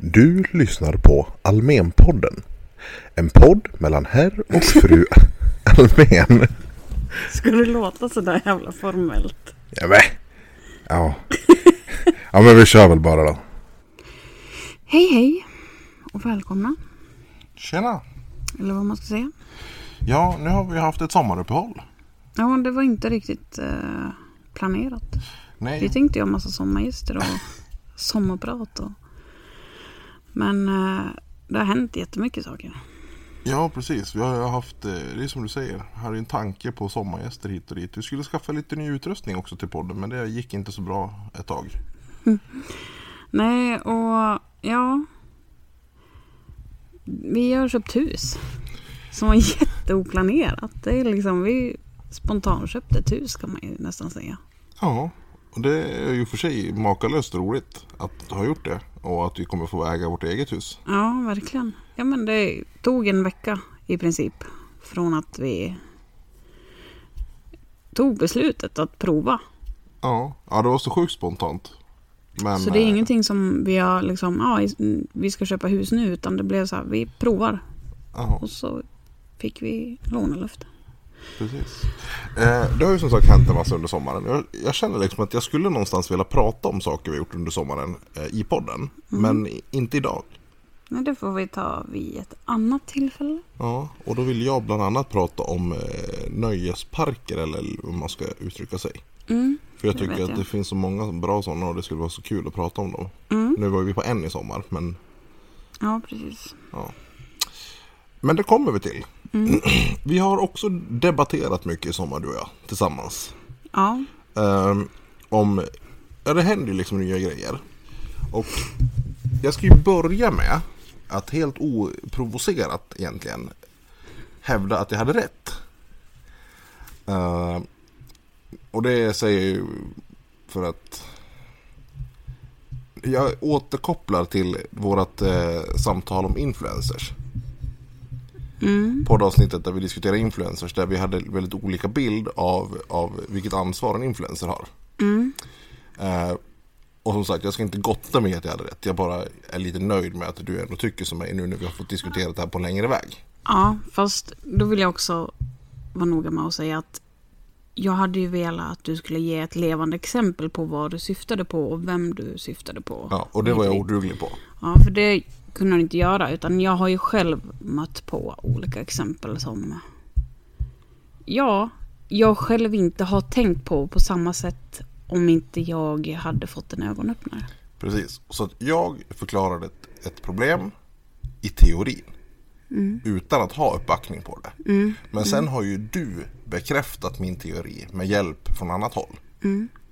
Du lyssnar på Almenpodden. En podd mellan herr och fru Almen. Ska du låta sådär jävla formellt? Ja men vi kör väl bara då. Hej hej och välkomna. Tjena. Eller vad man ska säga. Ja, nu har vi haft ett sommaruppehåll. Ja, det var inte riktigt planerat. Nej. Vi tänkte ju ha massa sommargäster och sommarprat och... Men det har hänt jättemycket saker. Ja, precis. Vi har haft, det är som du säger, här är en tanke på sommargäster hit och dit. Vi skulle skaffa lite ny utrustning också till podden, men det gick inte så bra ett tag. Nej, och ja, vi har köpt hus som var jätteoplanerat. Det är liksom, vi spontant köpte ett hus kan man ju nästan säga. Ja, och det är ju för sig makalöst roligt att ha gjort det. Och att vi kommer få äga vårt eget hus. Ja, verkligen. Ja, men det tog en vecka i princip från att vi tog beslutet att prova. Ja, det var så sjukt spontant. Men, så det är ingenting som vi har liksom, vi ska köpa hus nu, utan det blev så här, vi provar. Aha. Och så fick vi lånelöfte. Precis. Det har ju som sagt hänt en massa under sommaren. Jag känner liksom att jag skulle någonstans vilja prata om saker vi gjort under sommaren i podden, men inte idag. Nej, det får vi ta vid ett annat tillfälle. Ja, och då vill jag bland annat prata om nöjesparker, eller hur man ska uttrycka sig. För jag tycker att det finns så många bra sådana, och det skulle vara så kul att prata om dem. Nu var vi på en i sommar, men... Ja, precis. Ja. Men det kommer vi till. Vi har också debatterat mycket i sommar, du och jag, tillsammans. Ja. Det händer liksom nya grejer. Och jag ska ju börja med att helt oprovocerat egentligen hävda att jag hade rätt. Och det säger jag ju för att jag återkopplar till vårt samtal om influencers. Poddavsnittet där vi diskuterar influencers, där vi hade väldigt olika bild av vilket ansvar en influencer har. Och som sagt, jag ska inte gotta mig att jag hade rätt. Jag bara är lite nöjd med att du ändå tycker som mig nu när vi har fått diskutera det här på en längre väg. Ja, fast då vill jag också vara noga med att säga att jag hade ju velat att du skulle ge ett levande exempel på vad du syftade på och vem du syftade på. Ja, och det var jag oduglig på. Ja, för det kunde jag inte göra, utan jag har ju själv mött på olika exempel som jag själv inte har tänkt på samma sätt om inte jag hade fått en ögonöppnare. Precis, så att jag förklarade ett problem i teorin utan att ha uppbackning på det. Men sen har ju du bekräftat min teori med hjälp från annat håll.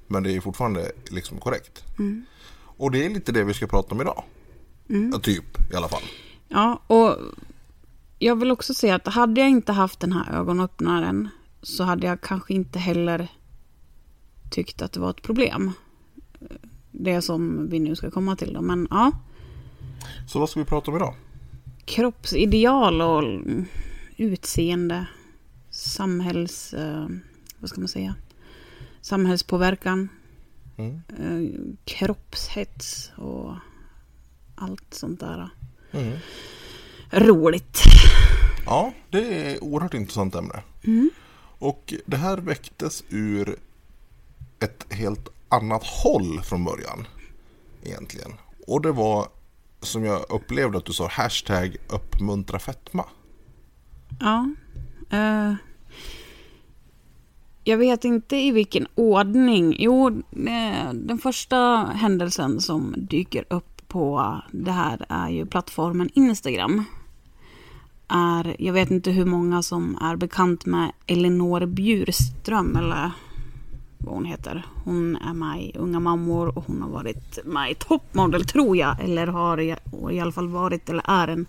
Men det är fortfarande liksom korrekt. Och det är lite det vi ska prata om idag. Ja, typ i alla fall. Ja, och jag vill också säga att hade jag inte haft den här ögonöppnaren så hade jag kanske inte heller tyckt att det var ett problem. Det som vi nu ska komma till då, men ja. Så vad ska vi prata om idag? Kroppsideal och utseende, vad ska man säga? Samhällspåverkan, kroppshets och allt sånt där. Roligt. Ja, det är oerhört intressant ämne. Och det här väcktes ur ett helt annat håll från början egentligen. Och det var, som jag upplevde att du sa, hashtag uppmuntra fetma. Ja. Jag vet inte i vilken ordning. Jo, den första händelsen som dyker upp på det här är ju plattformen Instagram. Jag vet inte hur många som är bekant med Elinor Bjurström, eller vad hon heter. Hon är med i Unga mammor och hon har varit med i Toppmodell, tror jag, eller har i alla fall varit eller är en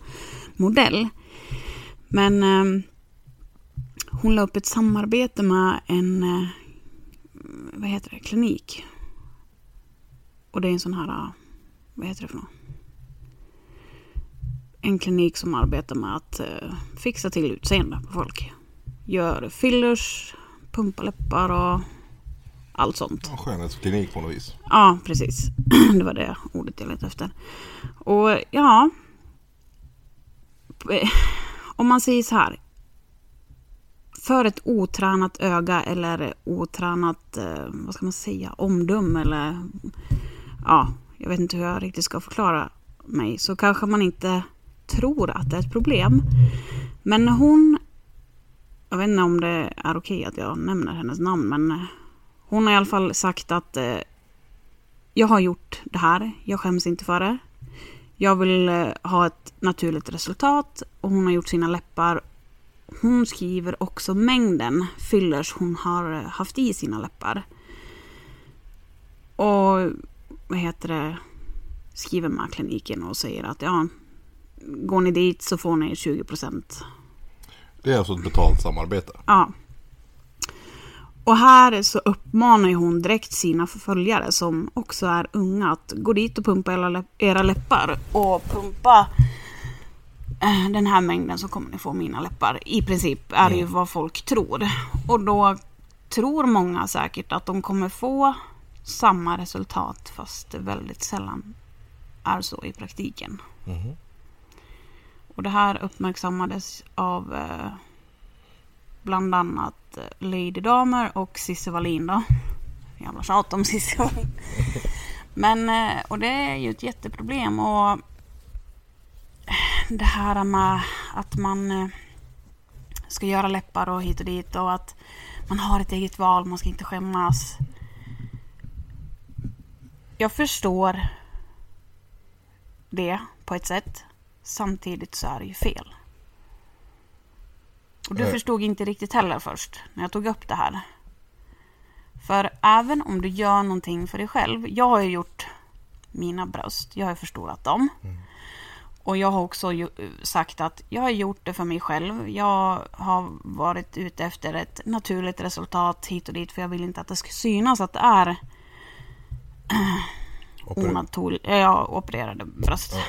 modell. Men hon la upp ett samarbete med en klinik. Och det är en sån här, vad heter det för något? En klinik som arbetar med att fixa till utseende på folk. Gör fillers, pumpaläppar och allt sånt. En skönhetsklinik på något vis. Ja, precis. Det var det ordet jag letade efter. Och ja, om man säger så här, för ett otränat öga eller otränat, vad ska man säga, omdöme eller ja, jag vet inte hur jag riktigt ska förklara mig, så kanske man inte tror att det är ett problem. Men hon, jag vet inte om det är okej att jag nämner hennes namn, men hon har i alla fall sagt att jag har gjort det här, jag skäms inte för det. Jag vill ha ett naturligt resultat, och hon har gjort sina läppar. Hon skriver också mängden fillers hon har haft i sina läppar. Och vad heter det, skriver med kliniken och säger att ja, går ni dit så får ni 20%. Det är alltså ett betalt samarbete. Ja. Och här så uppmanar hon direkt sina förföljare som också är unga att gå dit och pumpa era läppar och pumpa den här mängden så kommer ni få mina läppar. I princip är det ju vad folk tror. Och då tror många säkert att de kommer få samma resultat, fast det väldigt sällan är så i praktiken. Mm. Och det här uppmärksammades av bland annat Lady Dahmer och Cissi Wallin då. Jävla tjat om Cissi Wallin. Men, och det är ju ett jätteproblem. Och det här med att man ska göra läppar och hit och dit och att man har ett eget val, man ska inte skämmas. Jag förstår det på ett sätt. Samtidigt så är det ju fel. Och du förstod inte riktigt heller först när jag tog upp det här. För även om du gör någonting för dig själv. Jag har ju gjort mina bröst. Jag har förstorat dem. Mm. Och jag har också sagt att jag har gjort det för mig själv. Jag har varit ute efter ett naturligt resultat hit och dit. För jag vill inte att det ska synas att det är opererade bröst. Mm.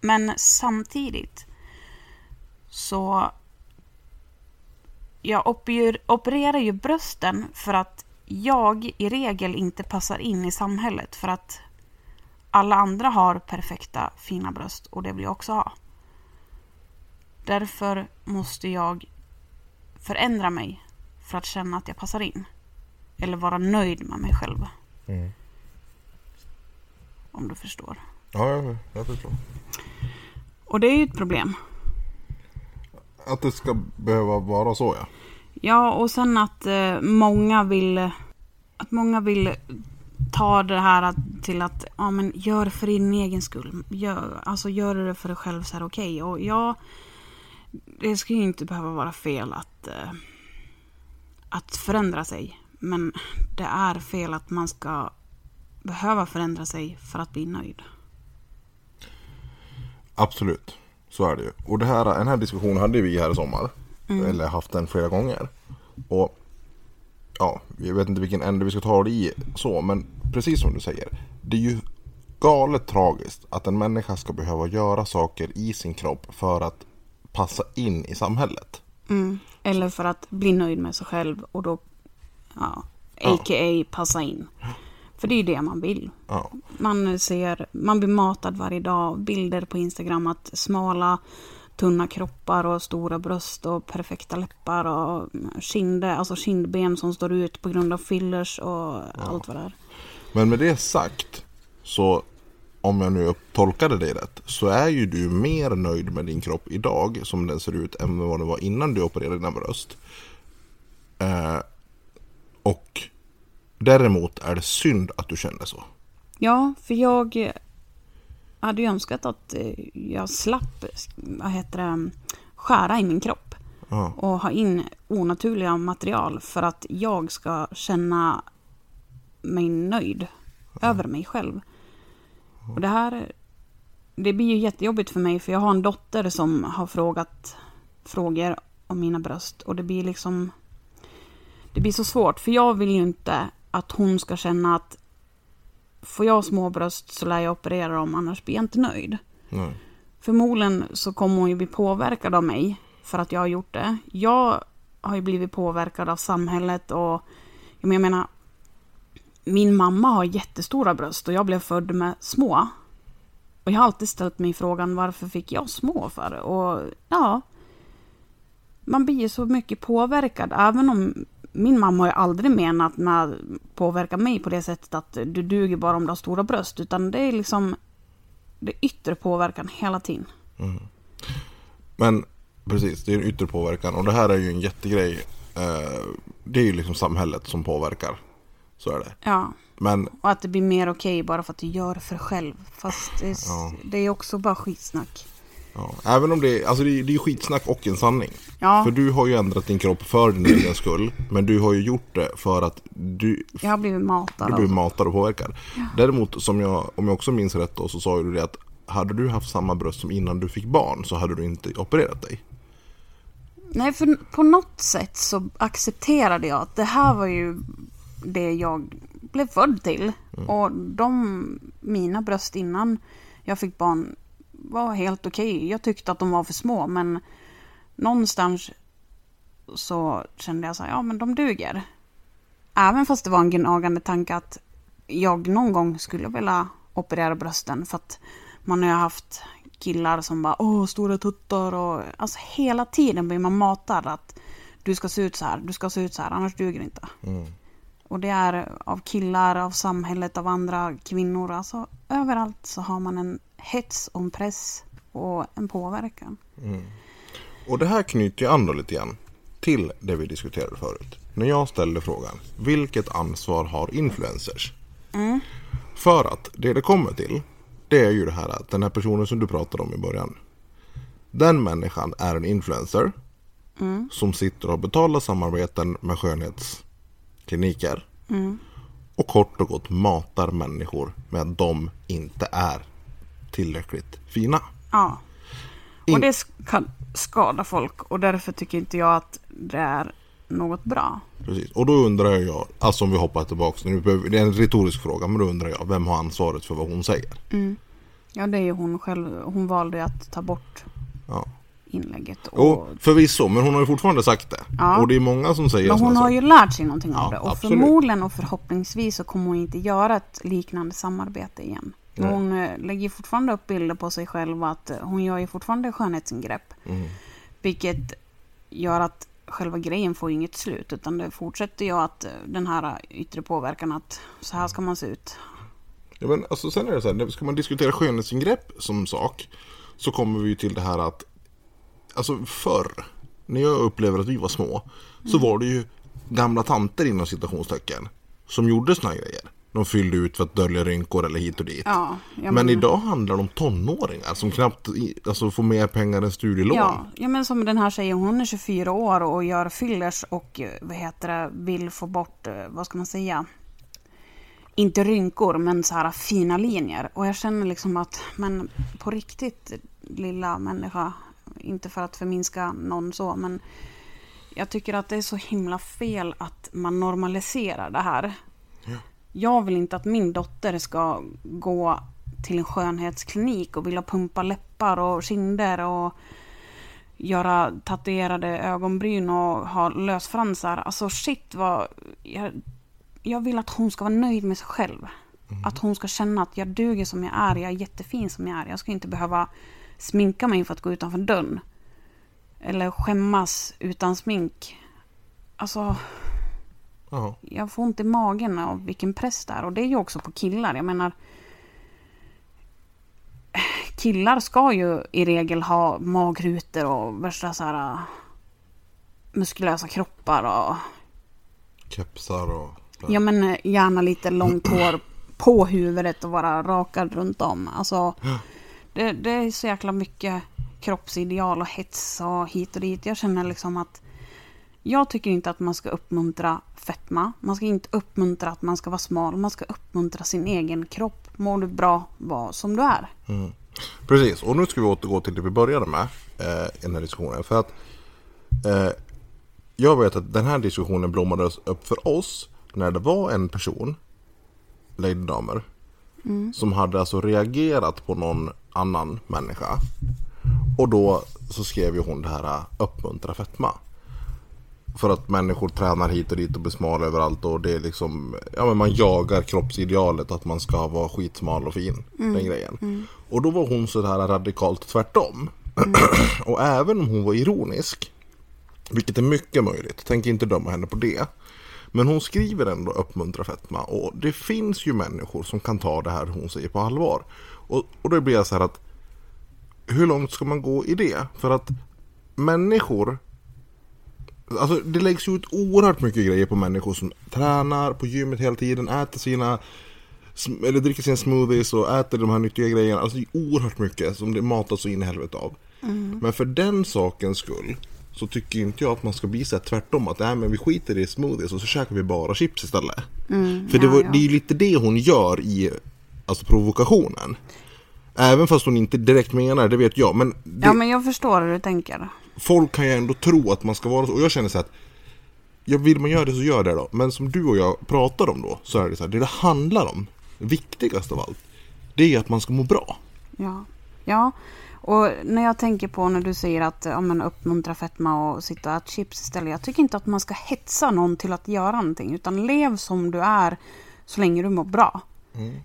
Men samtidigt så jag opererar ju brösten för att jag i regel inte passar in i samhället. För att alla andra har perfekta, fina bröst och det vill jag också ha. Därför måste jag förändra mig för att känna att jag passar in. Eller vara nöjd med mig själv. Mm. Om du förstår. Ja, jag förstår. Och det är ju ett problem. Att det ska behöva vara så, ja. Ja, och sen att många vill ta det här till att ja, men gör för din egen skull. Gör det för dig själv så här okej. Och ja, det ska ju inte behöva vara fel att förändra sig. Men det är fel att man ska behöva förändra sig för att bli nöjd. Absolut, så är det ju. Och den här diskussionen hade vi här i sommar. Mm. Eller haft den flera gånger. Och ja, jag vet inte vilken ände vi ska ta det i så, men precis som du säger, det är ju galet tragiskt att en människa ska behöva göra saker i sin kropp för att passa in i samhället. Mm. Eller för att bli nöjd med sig själv och då a.k.a. passa in. För det är ju det man vill. Ja. Man blir matad varje dag. Bilder på Instagram att smala, tunna kroppar och stora bröst och perfekta läppar och kindben som står ut på grund av fillers och allt vad det är. Men med det sagt, så om jag nu tolkade dig rätt, så är ju du mer nöjd med din kropp idag som den ser ut än vad den var innan du opererade dina bröst. Och däremot är det synd att du känner så. Ja, för jag hade ju önskat att jag slapp skära i min kropp. Aha. Och ha in onaturliga material för att jag ska känna mig nöjd över mig själv. Och det blir ju jättejobbigt för mig, för jag har en dotter som har frågat frågor om mina bröst, och det blir så svårt, för jag vill ju inte att hon ska känna att får jag små bröst så lär jag operera dem, annars blir jag inte nöjd. Nej. Förmodligen så kommer hon ju bli påverkad av mig för att jag har gjort det. Jag har ju blivit påverkad av samhället och Men jag menar, min mamma har jättestora bröst och jag blev född med små. Och jag har alltid ställt mig frågan, varför fick jag små för? Och ja, man blir ju så mycket påverkad. Även om min mamma har ju aldrig menat med påverka mig på det sättet att du duger bara om du har stora bröst. Utan det är liksom det yttre påverkan hela tiden. Mm. Men precis, det är en yttre påverkan. Och det här är ju en jättegrej. Det är ju liksom samhället som påverkar. Så är det. Ja. Men, och att det blir mer okej bara för att du gör det för själv. Fast det är också bara skitsnack. Ja. Även om det är, alltså det är skitsnack och en sanning. Ja. För du har ju ändrat din kropp för din egen skull. Men du har ju gjort det för att jag har blivit matad. Du blir matad och påverkad. Ja. Däremot, om jag också minns rätt då, så sa ju du det att hade du haft samma bröst som innan du fick barn så hade du inte opererat dig. Nej, för på något sätt så accepterade jag att det här var ju det jag blev född till. Mm. Och mina bröst innan jag fick barn var helt okej. Jag tyckte att de var för små, men någonstans så kände jag så här, ja men de duger. Även fast det var en gnagande tanke att jag någon gång skulle vilja operera brösten, för att man har haft killar som bara, stora tuttar och alltså hela tiden blir man matad att du ska se ut så här, annars duger det inte. Mm. Och det är av killar, av samhället, av andra kvinnor. Alltså överallt så har man en hets och en press och en påverkan. Mm. Och det här knyter ju an lite grann till det vi diskuterade förut. När jag ställde frågan, vilket ansvar har influencers? Mm. För att det kommer till, det är ju det här att den här personen som du pratade om i början, den människan är en influencer som sitter och har betalat samarbeten med skönhetskliniker och kort och gott matar människor med att de inte är tillräckligt fina. Ja, och det kan skada folk, och därför tycker inte jag att det är något bra. Precis. Och då undrar jag, alltså om vi hoppar tillbaka, det är en retorisk fråga, men då undrar jag, vem har ansvaret för vad hon säger? Mm. Ja, det är ju hon själv. Hon valde att ta bort inlägget. Och förvisso, men hon har ju fortfarande sagt det. Ja. Och det är många som säger. Men hon har ju lärt sig någonting av det. Och absolut. Förmodligen och förhoppningsvis så kommer hon inte göra ett liknande samarbete igen. Nej. Hon lägger fortfarande upp bilder på sig själv, att hon gör ju fortfarande skönhetsingrepp. Mm. Vilket gör att själva grejen får inget slut, utan det fortsätter ju att den här yttre påverkan att så här ska man se ut. Ja, men alltså sen är det så här, ska man diskutera skönhetsingrepp som sak, så kommer vi ju till det här att alltså förr, när jag upplever att vi var små, så var det ju gamla tanter inom citationstecken som gjorde såna grejer. De fyllde ut för att dölja rynkor eller hit och dit. Ja, men idag handlar det om tonåringar som knappt får mer pengar än studielån. Ja, men som den här tjejen, hon är 24 år och gör fillers och vill få bort, vad ska man säga, inte rynkor men så här fina linjer. Och jag känner liksom att, men på riktigt lilla människa, inte för att förminska någon så, men jag tycker att det är så himla fel att man normaliserar det här. Ja. Jag vill inte att min dotter ska gå till en skönhetsklinik och vilja pumpa läppar och kinder och göra tatuerade ögonbryn och ha lösfransar. Alltså shit, jag vill att hon ska vara nöjd med sig själv. Mm. Att hon ska känna att jag duger som jag är jättefin som jag är. Jag ska inte behöva sminka mig för att gå utanför dörren. Eller skämmas utan smink. Alltså, jag får inte i magen av vilken press det är. Och det är ju också på killar. Jag menar, killar ska ju i regel ha magrutor och värsta så här muskulösa kroppar och kepsar och ja, men gärna lite långt hår på huvudet och vara rakad runt om. Alltså, det är så jäkla mycket kroppsideal och hets och hit och dit. Jag känner liksom att jag tycker inte att man ska uppmuntra fetma. Man ska inte uppmuntra att man ska vara smal. Man ska uppmuntra sin egen kropp. Mår du bra, var som du är. Mm. Precis, och nu ska vi återgå till det vi började med i den här diskussionen. För att jag vet att den här diskussionen blommades upp för oss när det var en person, Lady Dahmer, som hade alltså reagerat på någon annan människa. Och då så skrev ju hon det här, uppmuntra fetma. för att människor tränar hit och dit och blir smal överallt, och det är liksom, ja, men man jagar kroppsidealet att man ska vara skitsmal och fin, den grejen. Och då var hon så här radikalt tvärtom. Och även om hon var ironisk, vilket är mycket möjligt, tänk inte döma henne på det, men hon skriver ändå uppmuntra fetma, och det finns ju människor som kan ta det här hon säger på allvar. Och då blir jag så här att hur långt ska man gå i det? För att människor, alltså det läggs ju ut oerhört mycket grejer på människor som tränar på gymmet hela tiden, äter sina, eller dricker sina smoothies och äter de här nyttiga grejerna. Alltså det är oerhört mycket som det matas så in i helvete av. Men för den sakens skull så tycker inte jag att man ska bli så här tvärtom, att nej, men vi skiter i smoothies och så käkar vi bara chips istället. För det, det är ju lite det hon gör i, alltså, provokationen. Även fast hon inte direkt menar det, vet jag. Men det, ja, men jag förstår hur du tänker. Folk kan ju ändå tro att man ska vara så. Och jag känner så här att, ja, vill man göra det så gör det då. Men som du och jag pratar om då, så är det så här, det handlar om, viktigast av allt, det är att man ska må bra. Ja, ja. Och när jag tänker på när du säger att, ja, men uppmuntra fetma och sitta och äta chips istället. Jag tycker inte att man ska hetsa någon till att göra någonting, utan lev som du är så länge du mår bra.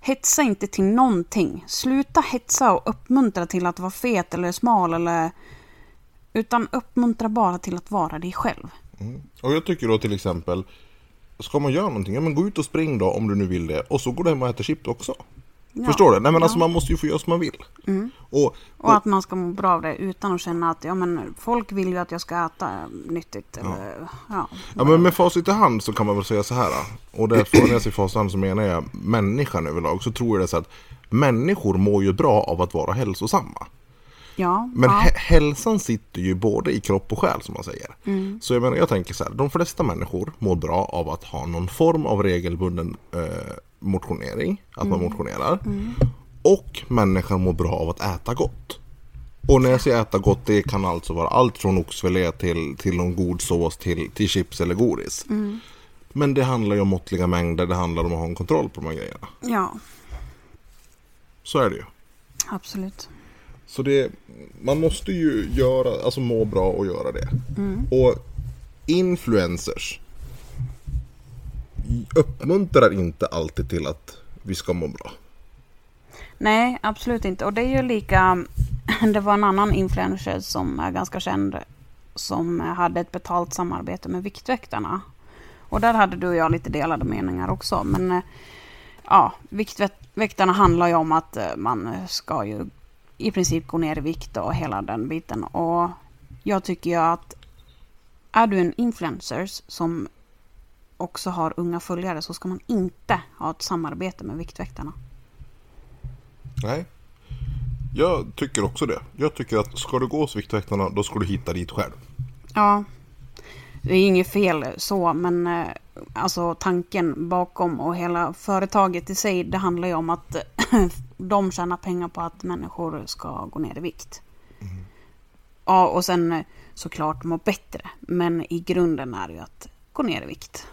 Hetsa inte till någonting. Sluta hetsa och uppmuntra till att vara fet eller smal eller, utan uppmuntra bara till att vara dig själv. Och jag tycker då till exempel, ska man göra någonting, ja, men gå ut och spring då om du nu vill det, och så går du hem och äter chips också. Ja. Förstår du? Nej, men alltså man måste ju få göra som man vill. Och att man ska må bra av det utan att känna att, ja, men folk vill ju att jag ska äta nyttigt. Eller, ja, men med facit i hand så kan man väl säga så här. Och därför när jag säger facit i hand så menar jag människan överlag, så tror jag det så att människor mår ju bra av att vara hälsosamma. Ja, men hälsan sitter ju både i kropp och själ, som man säger. Så jag menar, jag tänker så här, de flesta människor mår bra av att ha någon form av regelbunden motionering, att man motionerar, och människan mår bra av att äta gott. Och när jag säger äta gott, det kan alltså vara allt från oxfilé till någon god sås, till chips eller godis. Men det handlar ju om måttliga mängder, det handlar om att ha en kontroll på de här grejerna. Ja. Så är det ju. Absolut. Så det, man måste ju göra, alltså må bra och göra det. Och influencers uppmuntrar inte alltid till att vi ska må bra. Nej, absolut inte. Och det är ju lika, det var en annan influencer som är ganska känd som hade ett betalt samarbete med Viktväktarna. Och där hade du och jag lite delade meningar också. Men ja, Viktväktarna handlar ju om att man ska ju i princip gå ner i vikt och hela den biten. Och jag tycker ju att är du en influencer som också har unga följare, så ska man inte ha ett samarbete med Viktväktarna. Nej. Jag tycker också det. Jag tycker att ska du gå hos Viktväktarna, då ska du hitta dit själv. Ja. Det är inget fel så, men alltså tanken bakom och hela företaget i sig, det handlar ju om att de tjänar pengar på att människor ska gå ner i vikt. Ja, och sen såklart må bättre, men i grunden är det ju att gå ner i vikt.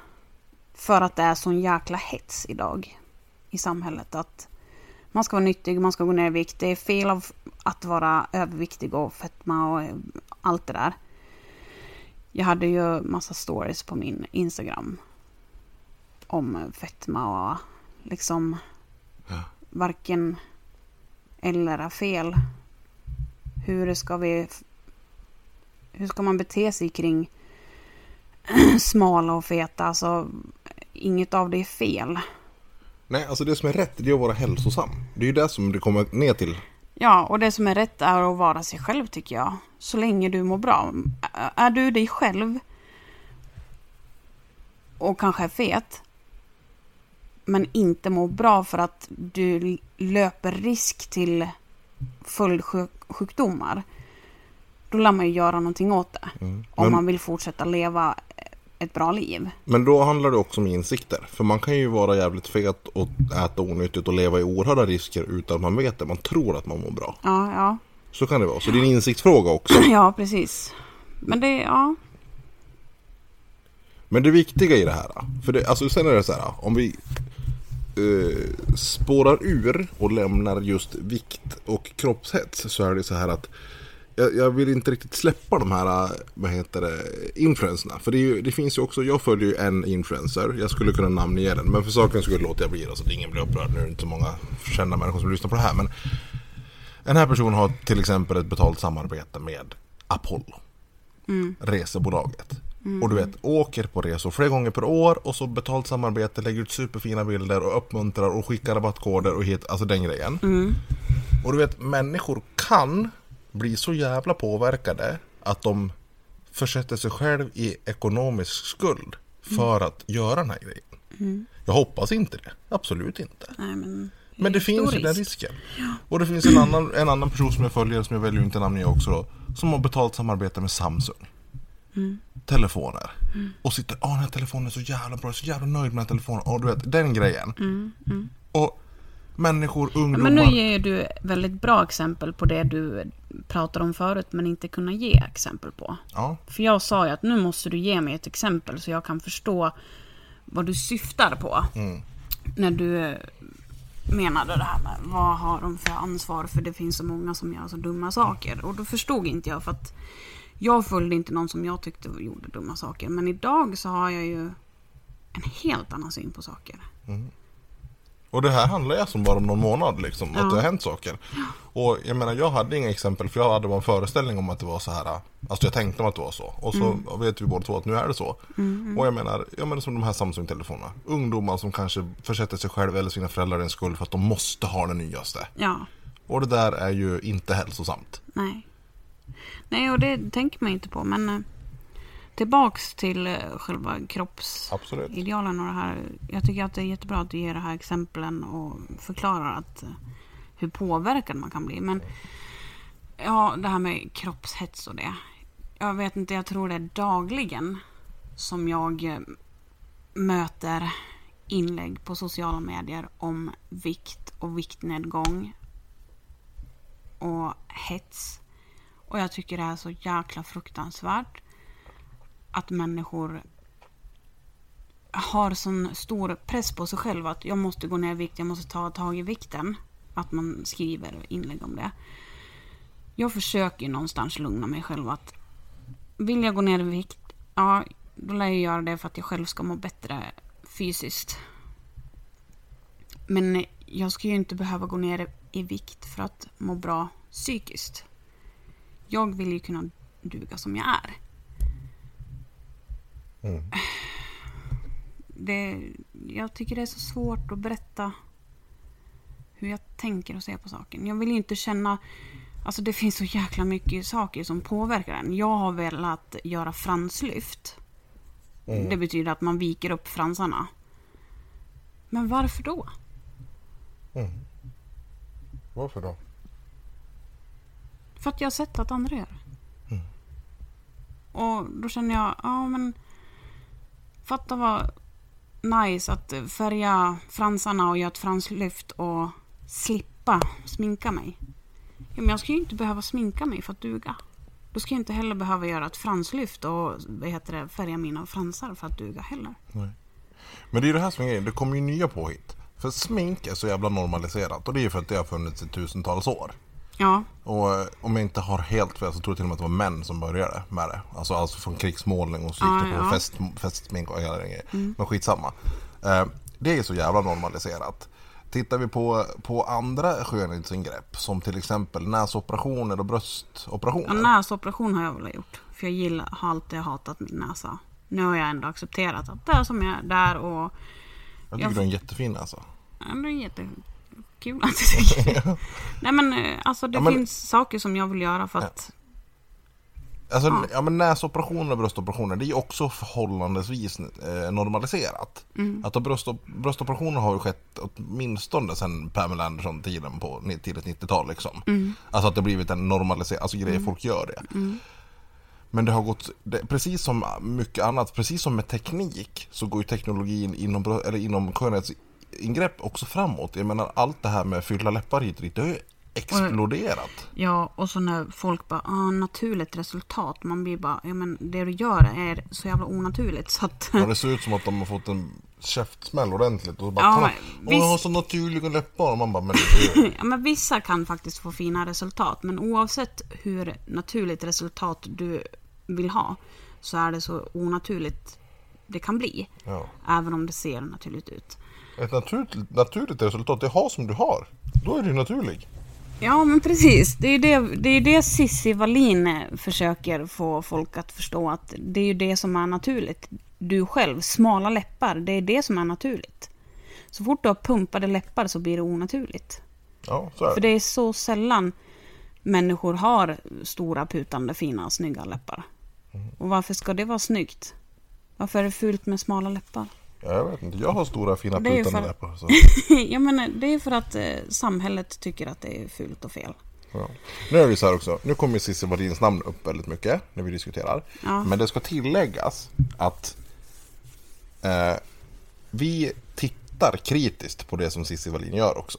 För att det är sån jäkla hets idag i samhället att man ska vara nyttig, man ska gå ner i vikt. Det är fel av att vara överviktig och fetma och allt det där. Jag hade ju massa stories på min Instagram om fetma och liksom varken eller är fel. Hur ska man bete sig kring smala och feta? Alltså, inget av det är fel. Nej, alltså det som är rätt, det är att vara hälsosam. Det är ju det som det kommer ner till. Ja, och det som är rätt är att vara sig själv, tycker jag. Så länge du mår bra. Är du dig själv och kanske är fet, men inte mår bra för att du löper risk till följdsjukdomar, då lär man ju göra någonting åt det. Om man vill fortsätta leva ett bra liv. Men då handlar det också om insikter. För man kan ju vara jävligt fet och äta onyttigt och leva i oerhörda risker utan att man vet det. Man tror att man mår bra. Ja, ja. Så kan det vara. Så det är en insiktsfråga också. Ja, precis. Men det, ja. Men det viktiga i det här, för det, alltså sen är det så här, om vi spårar ur och lämnar just vikt och kroppshets, så är det så här att jag vill inte riktigt släppa de här, vad heter det, influenserna. För det finns ju också, jag följer ju en influencer, jag skulle kunna namnge den, men för saken skulle låta jag bli det så att ingen blir upprörd. Nu är det inte så många kända människor som lyssnar på det här, men den här personen har till exempel ett betalt samarbete med Apollo, resebolaget. Och du vet, åker på resor flera gånger per år och så betalt samarbete, lägger ut superfina bilder och uppmuntrar och skickar rabattkoder och hit, alltså den grejen. Och du vet, människor kan bli så jävla påverkade att de försätter sig själv i ekonomisk skuld för att göra den här grejen. Jag hoppas inte det, absolut inte. Nej, men det finns ju den risken. Ja. Och det finns en annan person som jag följer, som jag väljer inte namn i också då, som har betalt samarbete med Samsung. Telefoner. Och sitter, den här telefonen är så jävla bra, så jävla nöjd med den telefonen. Och du vet, den grejen. Och människor, ungdomar... Men nu ger du väldigt bra exempel på det du pratade om förut men inte kunna ge exempel på. Ja. För jag sa ju att nu måste du ge mig ett exempel så jag kan förstå vad du syftar på. När du menade det här med vad har de för ansvar, för det finns så många som gör så dumma saker. Och då förstod inte jag, för att jag följde inte någon som jag tyckte gjorde dumma saker. Men idag så har jag ju en helt annan syn på saker. Och det här handlar ju som bara om någon månad liksom, att det har hänt saker. Och jag menar, jag hade inga exempel, för jag hade bara en föreställning om att det var så här. Alltså jag tänkte om att det var så. Och så vet vi båda två att nu är det så. Och jag menar, som de här Samsung-telefonerna. Ungdomar som kanske försätter sig själv eller sina föräldrar i en skuld för att de måste ha den nyaste. Ja. Och det där är ju inte hälsosamt. Nej, och det tänker man inte på. Men tillbaks till själva kroppsidealen och det här. Jag tycker att det är jättebra att du ger de här exemplen och förklarar att hur påverkad man kan bli. Men ja, det här med kroppshets och det. Jag vet inte, jag tror det är dagligen som jag möter inlägg på sociala medier om vikt och viktnedgång och hets. Och jag tycker det är så jäkla fruktansvärt att människor har sån stor press på sig själva att jag måste gå ner i vikt, jag måste ta tag i vikten. Att man skriver inlägg om det. Jag försöker någonstans lugna mig själv att vill jag gå ner i vikt, ja, då lär jag göra det för att jag själv ska må bättre fysiskt. Men jag ska ju inte behöva gå ner i vikt för att må bra psykiskt. Jag vill ju kunna duga som jag är. Jag tycker det är så svårt att berätta hur jag tänker och ser på saken. Jag vill ju inte känna... Alltså det finns så jäkla mycket saker som påverkar en. Jag har velat göra franslyft. Det betyder att man viker upp fransarna. Men varför då? Varför då? För att jag har sett att andra gör. Och då känner jag, men fatta vad nice att färga fransarna och göra ett franslyft och slippa sminka mig. Ja, men jag ska ju inte behöva sminka mig för att duga. Då ska jag inte heller behöva göra ett franslyft och färga mina fransar för att duga heller. Nej. Men det är ju det här som är grejen, det kommer ju nya påhitt. För smink är så jävla normaliserat, och det är ju för att det har funnits i tusentals år. Ja. Och om jag inte har helt fel så tror jag till och med att det var män som började med det. Alltså från krigsmålning och så gick det på festsmink och hela den grejen. Men skitsamma. Det är så jävla normaliserat. Tittar vi på andra skönhetsingrepp, som till exempel näsoperationer och bröstoperationer. Ja, näsoperation har jag väl gjort. För jag har alltid hatat min näsa. Nu har jag ändå accepterat att det är som jag är där. Och jag tycker det är en jättefin näsa. Ja, det är jättefin. Kul att du tycker. Nej, men alltså det finns saker som jag vill göra för att... Alltså, men näsoperationer och bröstoperationer, det är ju också förhållandevis normaliserat. Att bröstoperationer har ju skett åtminstone sedan Pamela Anderson-tiden på tidigt 90-tal liksom. Alltså att det har blivit en normaliserad, alltså grejer folk gör det. Men det har gått, precis som mycket annat, precis som med teknik, så går ju teknologin inom skönhetsingrepp också framåt. Jag menar, allt det här med fylla läppar hit, det är exploderat. Ja, och så när folk bara, naturligt resultat. Man blir bara, ja men det du gör är så jävla onaturligt. Så att... ja, det ser ut som att de har fått en käftsmäll ordentligt. Och så bara, ja, de har så naturliga läppar. Och man bara, men det är... ja, men vissa kan faktiskt få fina resultat. Men oavsett hur naturligt resultat du vill ha, så är det så onaturligt det kan bli. Ja. Även om det ser naturligt ut. Ett naturligt resultat, det har som du har. Då är det ju naturligt. Ja, men precis. Det är det Cissi Wallin försöker få folk att förstå, att det är ju det som är naturligt. Du själv, smala läppar, det är det som är naturligt. Så fort du har pumpade läppar så blir det onaturligt. Ja, så är det. För det är så sällan människor har stora, putande, fina, snygga läppar. Mm. Och varför ska det vara snyggt? Varför är det fult med smala läppar? Jag vet inte, jag har stora fina putande läppar. Så. Jag menar, det är för att samhället tycker att det är fult och fel. Ja. Nu är det så här också, nu kommer Cissi Wallins namn upp väldigt mycket när vi diskuterar. Ja. Men det ska tilläggas att vi tittar kritiskt på det som Cissi Wallin gör också.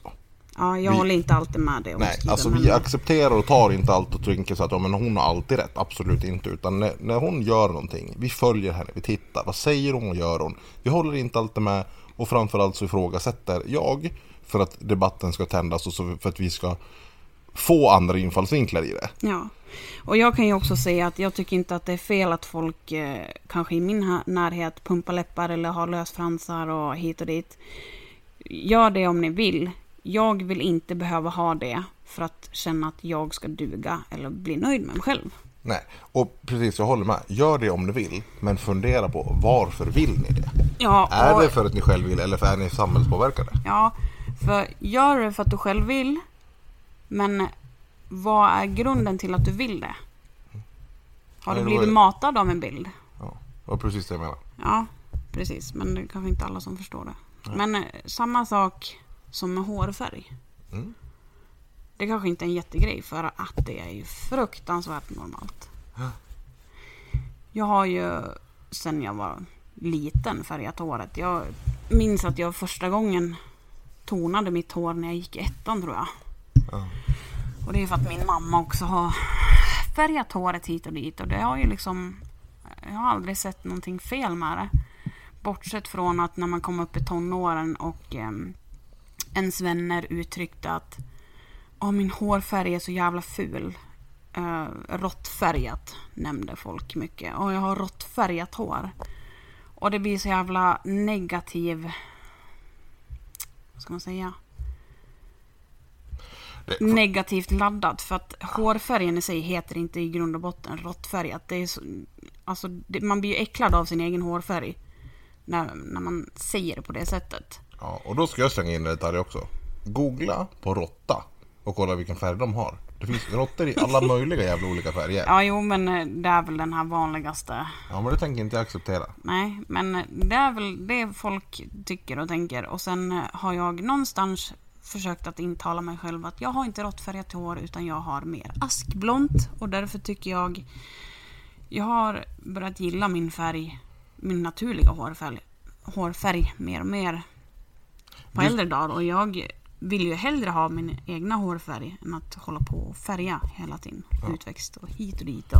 Ja, jag håller inte alltid med det. Nej, alltså vi accepterar och tar inte allt och tänker så att ja, men hon har alltid rätt. Absolut inte. Utan när hon gör någonting, vi följer henne, vi tittar. Vad säger hon och gör hon? Vi håller inte alltid med, och framförallt så ifrågasätter jag för att debatten ska tändas och så för att vi ska få andra infallsvinklar i det. Ja, och jag kan ju också säga att jag tycker inte att det är fel att folk kanske i min närhet pumpar läppar eller har lösfransar och hit och dit. Gör det om ni vill. Jag vill inte behöva ha det för att känna att jag ska duga eller bli nöjd med mig själv. Nej, och precis, jag håller med. Gör det om ni vill, men fundera på varför vill ni det? Ja, är det för att ni själv vill eller för är ni samhällspåverkade? Ja, för gör det för att du själv vill, men vad är grunden till att du vill det? Har du blivit matad av en bild? Ja, det var precis det jag menar. Ja, precis, men det är kanske inte alla som förstår det. Nej. Men samma sak... som med hårfärg. Mm. Det kanske inte är en jättegrej, för att det är ju fruktansvärt normalt. Jag har ju sen jag var liten färgat håret. Jag minns att jag första gången tonade mitt hår när jag gick i ettan, tror jag. Mm. Och det är för att min mamma också har färgat håret hit och dit. Och det har ju liksom, jag har aldrig sett någonting fel med det. Bortsett från att när man kom upp i tonåren och... ens vänner uttryckte att min hårfärg är så jävla ful. Råttfärgat nämnde folk mycket. Jag har råttfärgat hår. Och det blir så jävla negativ... vad ska man säga? Negativt laddat. För att hårfärgen i sig heter inte i grund och botten råttfärgat. Det är så, alltså, man blir ju äcklad av sin egen hårfärg när man säger det på det sättet. Ja, och då ska jag slänga in det här också. Googla på råtta och kolla vilken färg de har. Det finns råttor i alla möjliga jävla olika färger. Ja, jo, men det är väl den här vanligaste. Ja, men det tänker inte jag acceptera. Nej, men det är väl det folk tycker och tänker. Och sen har jag någonstans försökt att intala mig själv att jag har inte råttfärgat hår, utan jag har mer askblont. Och därför tycker jag har börjat gilla min färg, min naturliga hårfärg mer och mer. På äldre dag, och jag vill ju hellre ha min egna hårfärg än att hålla på och färga hela tiden. Ja. Utväxt och hit och dit.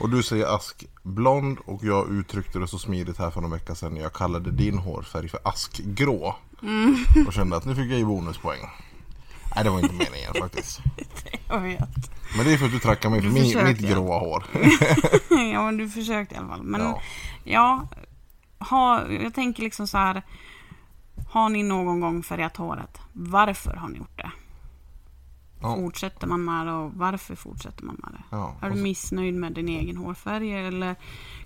Och du säger askblond, och jag uttryckte det så smidigt här för några veckor sedan. Jag kallade din hårfärg för askgrå. Mm. Och kände att nu fick jag ju bonuspoäng. Nej, det var inte meningen faktiskt. Jag vet. Men det är för att du trackar mig för mitt gråa hår. Ja, men du försökte i alla fall. Men jag tänker liksom så här... har ni någon gång färgat håret? Varför har ni gjort det? Ja. Fortsätter man med det, och varför fortsätter man med det? Ja. Är du missnöjd med din egen hårfärg? Eller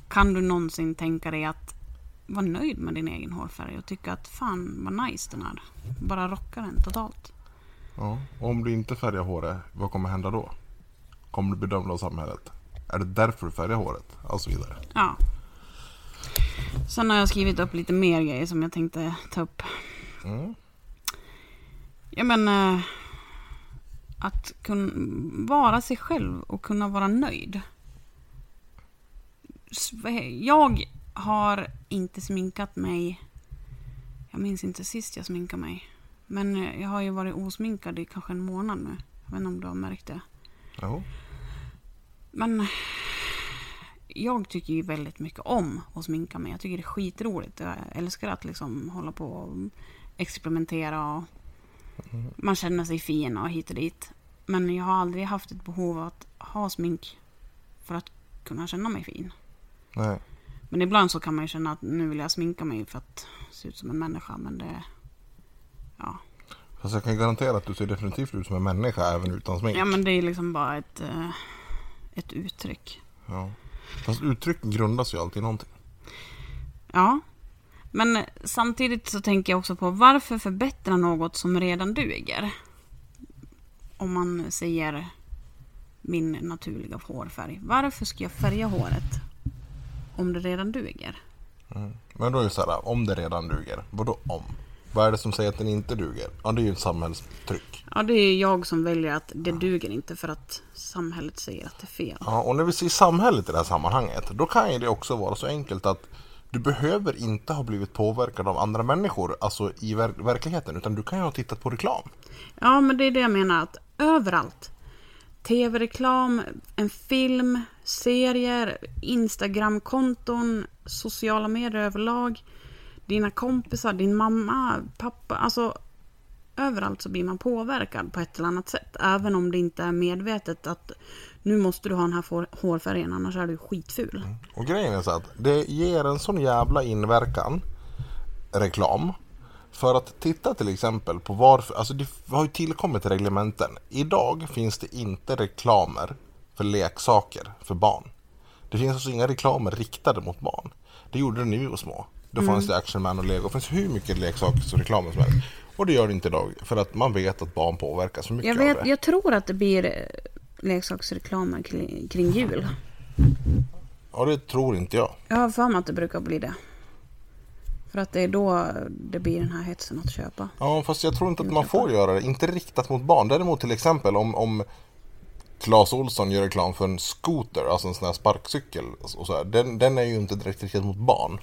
kan du någonsin tänka dig att vara nöjd med din egen hårfärg och tycka att fan vad nice den är? Bara rocka den totalt. Ja. Om du inte färgar håret, vad kommer hända då? Kommer du bedömda av samhället? Är det därför du färgar håret? Och så vidare. Ja. Sen har jag skrivit upp lite mer grejer som jag tänkte ta upp. Mm. Ja, men att kunna vara sig själv och kunna vara nöjd. Jag har inte sminkat mig. Jag minns inte sist jag sminkade mig. Men jag har ju varit osminkad i kanske en månad nu. Jag vet inte om du har märkt det. Jo. Men jag tycker ju väldigt mycket om att sminka mig. Jag tycker det är skitroligt. Jag älskar att liksom hålla på och experimentera. Och man känner sig fin och hit och dit. Men jag har aldrig haft ett behov av att ha smink för att kunna känna mig fin. Nej. Men ibland så kan man ju känna att nu vill jag sminka mig för att se ut som en människa. Men det... Ja. Fast jag kan garantera att du ser definitivt ut som en människa även utan smink. Ja, men det är liksom bara ett uttryck. Ja. Fast uttryck grundas ju alltid i någonting. Ja. Men samtidigt så tänker jag också på varför förbättra något som redan duger? Om man säger min naturliga hårfärg. Varför ska jag färga håret om det redan duger? Mm. Men då är det så här, om det redan duger. Vadå om? Vad är det som säger att den inte duger? Ja, det är ju ett samhällstryck. Ja, det är jag som väljer att det duger inte för att samhället säger att det är fel. Ja, och när vi ser samhället i det här sammanhanget, då kan ju det också vara så enkelt att du behöver inte ha blivit påverkad av andra människor, alltså i verkligheten, utan du kan ju ha tittat på reklam. Ja, men det är det jag menar, att överallt. TV-reklam, en film, serier, Instagram-konton, sociala medier överlag, dina kompisar, din mamma, pappa, alltså överallt så blir man påverkad på ett eller annat sätt. Även om det inte är medvetet att nu måste du ha den här hårfärgen, annars är du skitful. Mm. Och grejen är så att det ger en sån jävla inverkan, reklam. För att titta till exempel på varför, alltså det har ju tillkommit reglementen. Idag finns det inte reklamer för leksaker för barn. Det finns alltså inga reklamer riktade mot barn. Det gjorde det nu och små. Då fanns det Action Man och Lego. Det finns hur mycket leksaker som reklamen som helst. Och det gör det inte idag för att man vet att barn påverkas så mycket av det. Jag tror att det blir leksaksreklamer kring jul. Ja, det tror inte jag. Jag har för mig att det brukar bli det. För att det är då det blir den här hetsen att köpa. Ja, fast jag tror inte att man får göra det. Inte riktat mot barn. Däremot till exempel om Claes Olsson gör reklam för en scooter, alltså en sån här sparkcykel. Och så här, den är ju inte direkt riktat mot barn.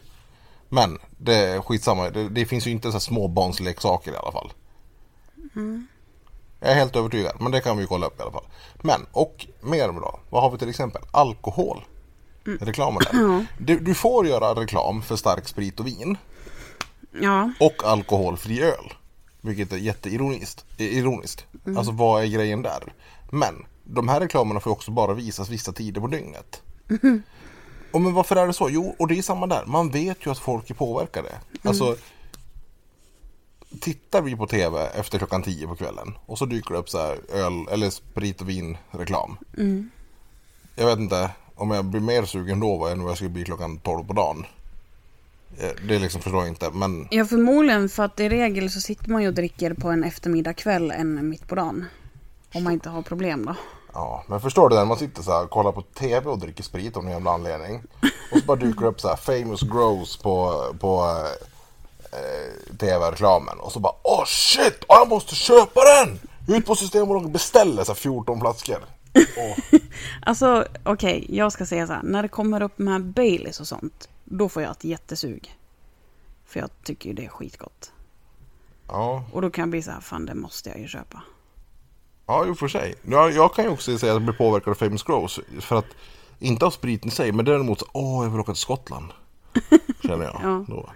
Men det är skitsamma. Det finns ju inte så småbarnsleksaker i alla fall. Mm. Jag är helt övertygad. Men det kan vi ju kolla upp i alla fall. Men, och mer då. Vad har vi till exempel? Alkohol. Reklamen där. Mm. Du får göra reklam för stark sprit och vin. Ja. Och alkoholfri öl. Vilket är jätteironiskt. Mm. Alltså vad är grejen där? Men de här reklamerna får också bara visas vissa tider på dygnet. Mm. Och men varför är det så? Jo, och det är samma där. Man vet ju att folk är påverkade. Mm. Alltså, tittar vi på tv efter 22:00 på kvällen och så dyker det upp så här öl eller sprit och vin reklam. Mm. Jag vet inte om jag blir mer sugen då än vad jag skulle bli 12:00 på dagen. Det liksom förstår jag inte. Men... Ja, förmodligen för att i regel så sitter man ju och dricker på en eftermiddag kväll än mitt på dagen. Om man inte har problem då. Ja, men förstår du när man sitter så här, kollar på tv och dricker sprit av någon jävla anledning. Och så bara dyker det upp så här famous gross på tv-reklamen. Och så bara, åh shit, jag måste köpa den! Ut på Systembolaget och beställer så här 14 flaskor. Alltså, okej, jag ska säga så här. När det kommer upp med Baileys och sånt, då får jag ett jättesug. För jag tycker ju det är skitgott. Ja. Och då kan jag bli så här, fan det måste jag ju köpa. Ja, ju för sig. Jag kan ju också säga att jag blir påverkad av famous gross. För att, inte av spriten i sig, men däremot så, jag vill åka till Skottland. Känner jag. Ja. Då.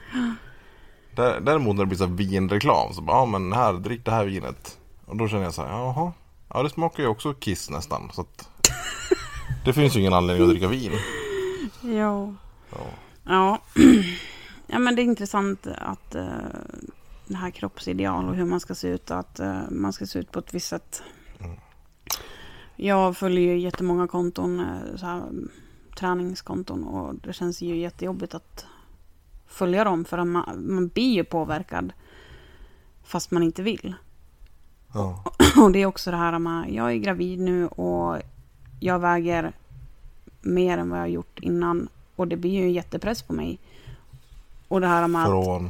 Däremot när det blir så här vinreklam, så bara, men här, drick det här vinet. Och då känner jag så här, jaha. Ja, det smakar ju också kiss nästan. Så att, det finns ju ingen anledning att dricka vin. Ja. Ja. Ja, men det är intressant att det här kroppsideal och hur man ska se ut, att man ska se ut på ett visst sätt. Jag följer ju jättemånga konton, så här, träningskonton, och det känns ju jättejobbigt att följa dem för att man blir ju påverkad fast man inte vill. Ja. Och det är också det här med, jag är gravid nu och jag väger mer än vad jag har gjort innan, och det blir ju en jättepress på mig. Och det här med att,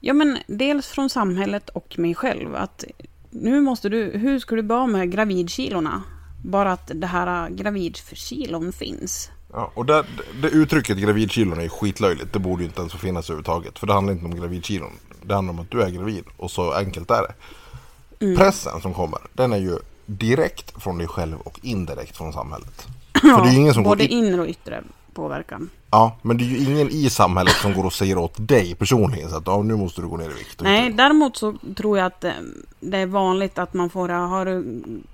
ja, men dels från samhället och mig själv, att nu måste du, hur ska du börja med gravidkilorna? Bara att det här gravidkilon finns. Ja, och det uttrycket gravidkilon är skitlöjligt. Det borde ju inte ens få finnas överhuvudtaget, för det handlar inte om gravidkilon. Det handlar om att du är gravid, och så enkelt är det. Pressen som kommer, den är ju direkt från dig själv och indirekt från samhället. Ja, för det är ingen som både inre och yttre påverkan. Ja, men det är ju ingen i samhället som går och säger åt dig personligen så att ja, nu måste du gå ner i vikt. Nej, däremot så tror jag att det är vanligt att man får har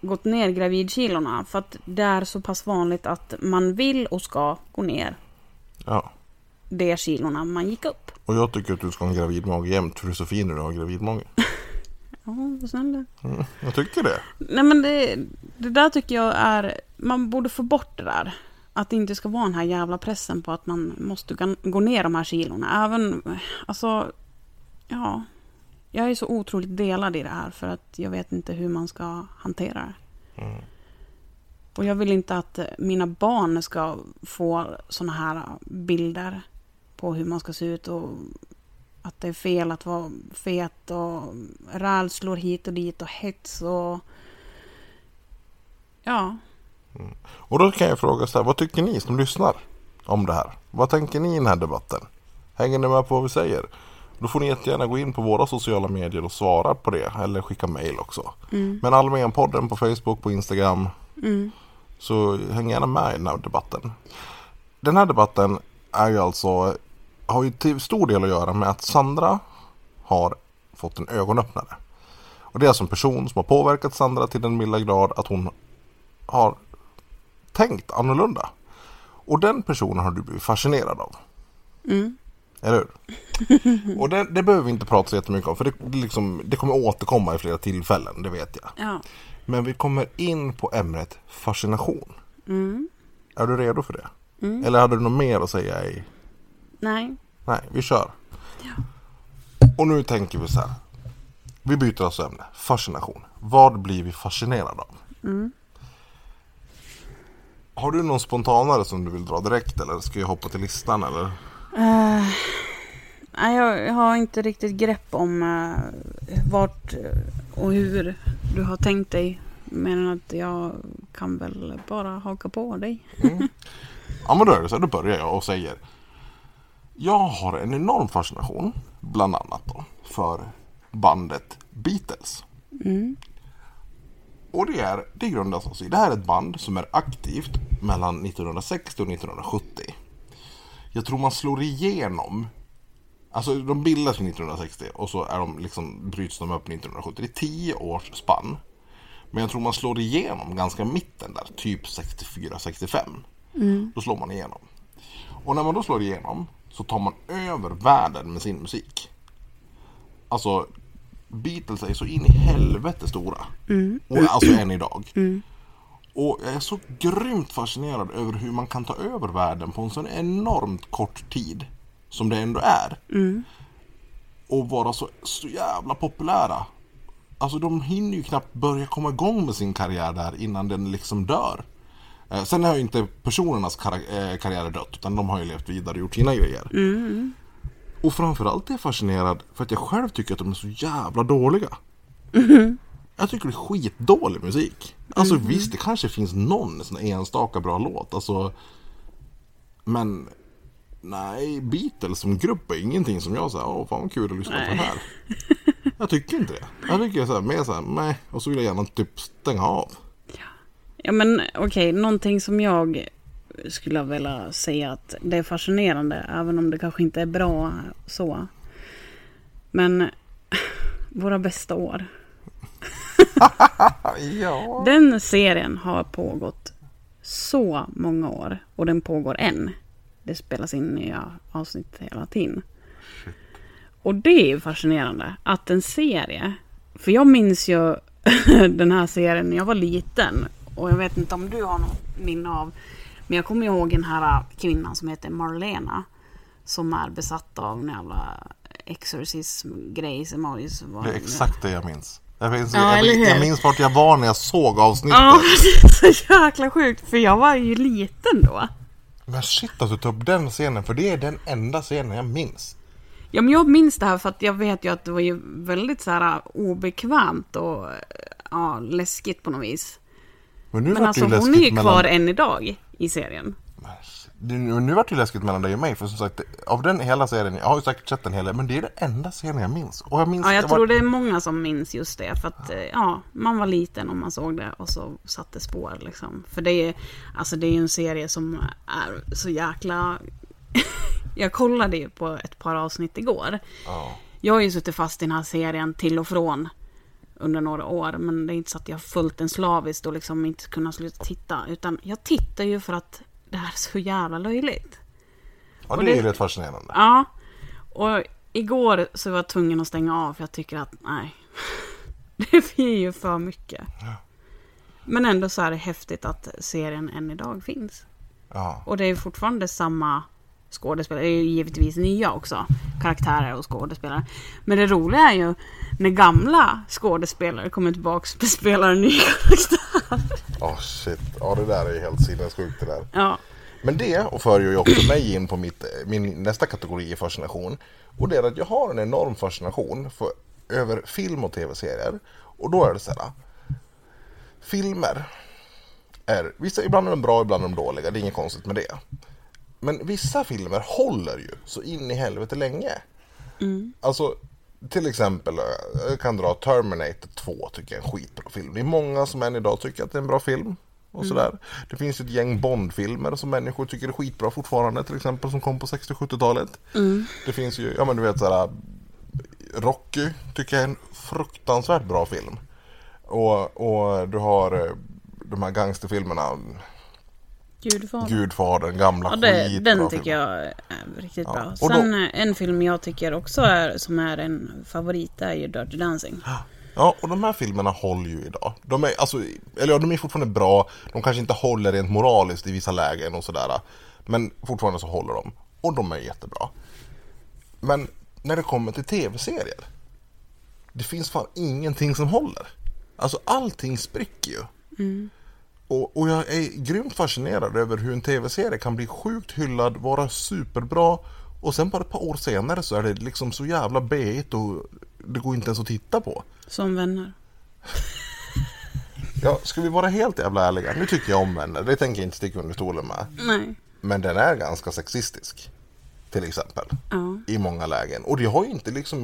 gått ner gravidkilorna för att det är så pass vanligt att man vill och ska gå ner. Ja. Det är kilorna man gick upp. Och jag tycker att du ska ha en gravidmage jämt för du är så fin när du har gravidmage. Ja, vad snälla. Mm, jag tycker det. Nej, men det där tycker jag är man borde få bort det där. Att det inte ska vara den här jävla pressen på att man måste gå ner de här kilorna. Även, alltså, ja. Jag är så otroligt delad i det här för att jag vet inte hur man ska hantera det. Mm. Och jag vill inte att mina barn ska få såna här bilder på hur man ska se ut och att det är fel att vara fet och rädslor hit och dit och hets och ja. Mm. Och då kan jag fråga så här, vad tycker ni som lyssnar om det här? Vad tänker ni i den här debatten? Hänger ni med på vad vi säger? Då får ni jättegärna gå in på våra sociala medier och svara på det. Eller skicka mejl också. Mm. Men Allmänpodden på Facebook, på Instagram. Mm. Så häng gärna med i den här debatten. Den här debatten är ju alltså, har ju till stor del att göra med att Sandra har fått en ögonöppnare. Och det är alltså en person som har påverkat Sandra till den milda grad att hon har tänkt annorlunda. Och den personen har du blivit fascinerad av. Mm. Eller hur? Och det behöver vi inte prata så jättemycket om. För det kommer återkomma i flera tillfällen, det vet jag. Ja. Men vi kommer in på ämnet fascination. Mm. Är du redo för det? Mm. Eller hade du något mer att säga i? Nej. Nej, vi kör. Ja. Och nu tänker vi så här. Vi byter alltså ämne. Fascination. Vad blir vi fascinerade av? Mm. Har du någon spontanare som du vill dra direkt eller ska jag hoppa till listan eller? Nej, jag har inte riktigt grepp om vart och hur du har tänkt dig. Men att jag kan väl bara haka på dig. Mm. Ja, men då är det så här, då börjar jag och säger jag har en enorm fascination bland annat då, för bandet Beatles. Mm. Och det grundas alltså i. Det här är ett band som är aktivt mellan 1960 och 1970. Jag tror man slår igenom. Alltså de bildas 1960 och så är de liksom, bryts de upp 1970. Det är 10 års spann. Men jag tror man slår igenom ganska mitten där. Typ 64-65. Mm. Då slår man igenom. Och när man då slår igenom så tar man över världen med sin musik. Alltså Beatles är så in i helvete stora. Mm. Och alltså än idag. Mm. Och jag är så grymt fascinerad över hur man kan ta över världen på en sån enormt kort tid som det ändå är. Mm. Och vara så jävla populära. Alltså de hinner ju knappt börja komma igång med sin karriär där innan den liksom dör. Sen har ju inte personernas karriär dött utan de har ju levt vidare och gjort sina grejer. Mm. Och framförallt är jag fascinerad för att jag själv tycker att de är så jävla dåliga. Mm. Jag tycker det är skitdålig musik. Alltså visst, det kanske finns någon sån enstaka bra låt. Alltså, men nej, Beatles som grupp är ingenting som jag säger, åh fan vad kul att lyssna på det här. Jag tycker inte det. Jag tycker så här, mer så här, nej. Och så vill jag gärna typ stänga av. Ja men okej, någonting som jag skulle vilja säga att det är fascinerande även om det kanske inte är bra så. Men våra bästa år. Ja. Den serien har pågått så många år och den pågår än. Det spelas in nya avsnitt hela tiden. Och det är ju fascinerande att en serie, för jag minns ju den här serien när jag var liten och jag vet inte om du har någon minne av. Men jag kommer ihåg den här kvinnan som heter Marlena som är besatt av en jävla exorcism-grej som alls var. Det är exakt det jag minns. Jag minns vart jag var när jag såg avsnittet. Ja, det är så jäkla sjukt för jag var ju liten då. Men shit att du tog upp den scenen för det är den enda scenen jag minns. Ja, men jag minns det här för att jag vet ju att det var ju väldigt så här obekvämt och ja, läskigt på något vis. Men alltså hon är ju kvar än idag i serien. Nu var det läskigt mellan dig och mig, för som sagt, av den hela serien, jag har ju säkert sett den hela, men det är den enda serien jag minns. Och jag tror det är många som minns just det, för att ja, man var liten och man såg det och så satte spår liksom. För det är ju en serie som är så jäkla... Jag kollade ju på ett par avsnitt igår. Ja. Jag har ju suttit fast i den här serien till och från under några år, men det är inte så att jag har följt den slaviskt och liksom inte kunnat sluta titta, utan jag tittar ju för att det här är så jävla löjligt. Ja, det är ju rätt fascinerande. Ja, och igår så var jag tvungen att stänga av, för jag tycker att nej, det blir ju för mycket. Ja. Men ändå så är det häftigt att serien än idag finns. Ja. Och det är ju fortfarande samma skådespelare, det är ju givetvis nya också, karaktärer och skådespelare. Men det roliga är ju när gamla skådespelare kommer tillbaka och spelar en ny karaktär. Åh, shit, ja, det där är ju helt sinnessjukt det där. Ja. Men det och för ju också mig in på min nästa kategori i fascination, och det är att jag har en enorm fascination för över film och tv-serier, och då är det så här, filmer är vissa, ibland är de bra, ibland är de dåliga, det är inget konstigt med det. Men vissa filmer håller ju så in i helvete länge. Mm. Alltså, till exempel, jag kan dra Terminator 2, tycker jag är en skitbra film. Det är många som än idag tycker att det är en bra film. Och sådär. Det finns ett gäng Bond-filmer som människor tycker är skitbra fortfarande, till exempel, som kom på 60-70-talet. Mm. Det finns ju, ja men du vet sådär, Rocky tycker jag är en fruktansvärt bra film. Och du har de här gangsterfilmerna... Gudfadern, gamla skit. Den tycker jag är riktigt bra. Sen en film jag tycker också är, som är en favorit, är ju Dirty Dancing. Ja, och de här filmerna håller ju idag. De är, alltså, eller ja, de är fortfarande bra. De kanske inte håller rent moraliskt i vissa lägen och sådär. Men fortfarande så håller de. Och de är jättebra. Men när det kommer till tv-serier, det finns fan ingenting som håller. Alltså allting spricker ju. Mm. Och jag är grymt fascinerad över hur en tv-serie kan bli sjukt hyllad, vara superbra, och sen bara ett par år senare så är det liksom så jävla bäigt och det går inte ens att titta på. Som Vänner. Ja, ska vi vara helt jävla ärliga? Nu tycker jag om Vänner, det tänker jag inte sticka under stolen med. Nej. Men den är ganska sexistisk, till exempel, i många lägen. Och det har ju inte liksom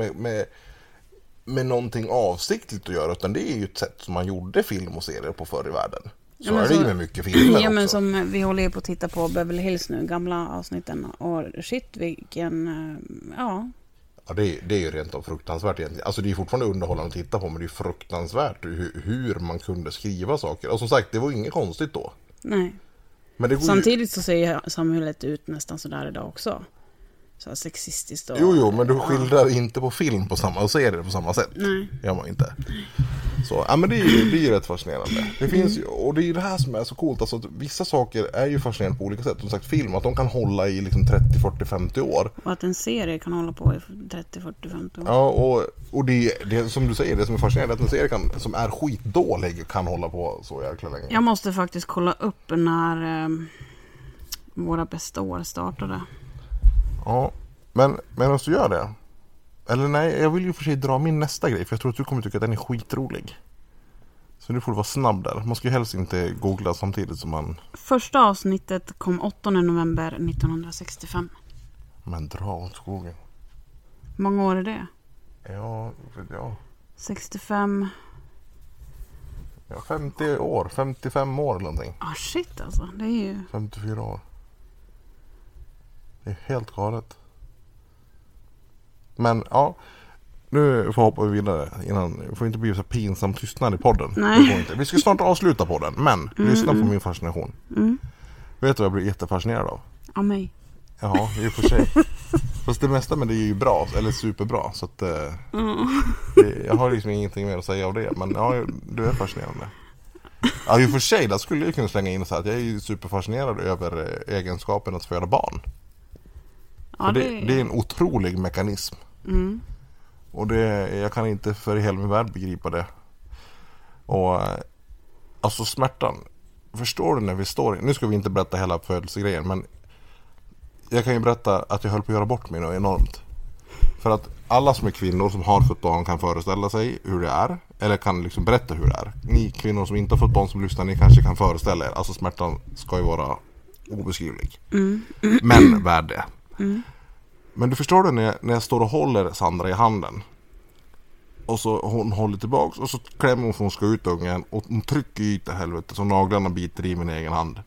med någonting avsiktligt att göra, utan det är ju ett sätt som man gjorde film och serier på förr i världen. Så ja, är det ju med mycket filmer ja, men också. Som vi håller på att titta på Beverly Hills nu, gamla avsnitten. Och shit, vilken... Ja, det är ju rent av fruktansvärt egentligen. Alltså det är fortfarande underhållande att titta på, men det är fruktansvärt hur man kunde skriva saker. Och som sagt, det var inget konstigt då. Nej. Men det samtidigt så ser samhället ut nästan sådär idag också. Så sexistiskt. Och, jo, men du skildrar inte på film på samma, och ser det på samma sätt. Nej. Gör man inte. Så, ja, men det är ju rätt fascinerande. Det finns ju, och det är ju det här som är så coolt. Alltså, vissa saker är ju fascinerande på olika sätt. Som sagt, film, att de kan hålla i liksom 30, 40, 50 år. Och att en serie kan hålla på i 30, 40, 50 år. Ja, och det som du säger, det som är fascinerande är att en serie som är skitdålig kan hålla på så jäkla länge. Jag måste faktiskt kolla upp när Våra bästa år startade. Ja, men medan du gör det, eller nej, jag vill ju för sig dra min nästa grej, för jag tror att du kommer tycka att den är skitrolig. Så nu får du vara snabb där. Man ska ju helst inte googla samtidigt som man... Första avsnittet kom 8 november 1965. Men dra åt skogen. Många år är det? Ja, vet jag. 65... Ja, 50 år, 55 år eller någonting. Ah, shit alltså, det är ju... 54 år. Det är helt galet. Men ja, nu får vi hoppa vidare innan. Det får inte bli så pinsam tystnad i podden. Nej. Inte. Vi ska snart avsluta podden, men lyssna på min fascination. Mm. Vet du vad jag blir jättefascinerad av? Av mig. Ja, i och för sig. Fast det mesta med det är ju bra, eller superbra. Så att, jag har liksom ingenting mer att säga av det. Men ja, du är fascinerande. Ja, i och för sig, där skulle jag kunna slänga in så här, att jag är ju superfascinerad över egenskapen att föda barn. Ja, det är en otrolig mekanism. Mm. Och jag kan inte för hela min värld begripa det. Och alltså smärtan, förstår du när vi står... Nu ska vi inte berätta hela födelsegrejen, men jag kan ju berätta att jag höll på att göra bort mig nu enormt. För att alla som är kvinnor som har fått barn kan föreställa sig hur det är, eller kan liksom berätta hur det är. Ni kvinnor som inte har fått barn som lyssnar, ni kanske kan föreställa er. Alltså smärtan ska ju vara obeskrivlig. Mm. Men värd det. Mm. Men du förstår det när jag står och håller Sandra i handen. Och så hon håller tillbaks och så klämmer hon för hon ska ut ungen och hon trycker i det helvete så naglarna biter i min egen hand.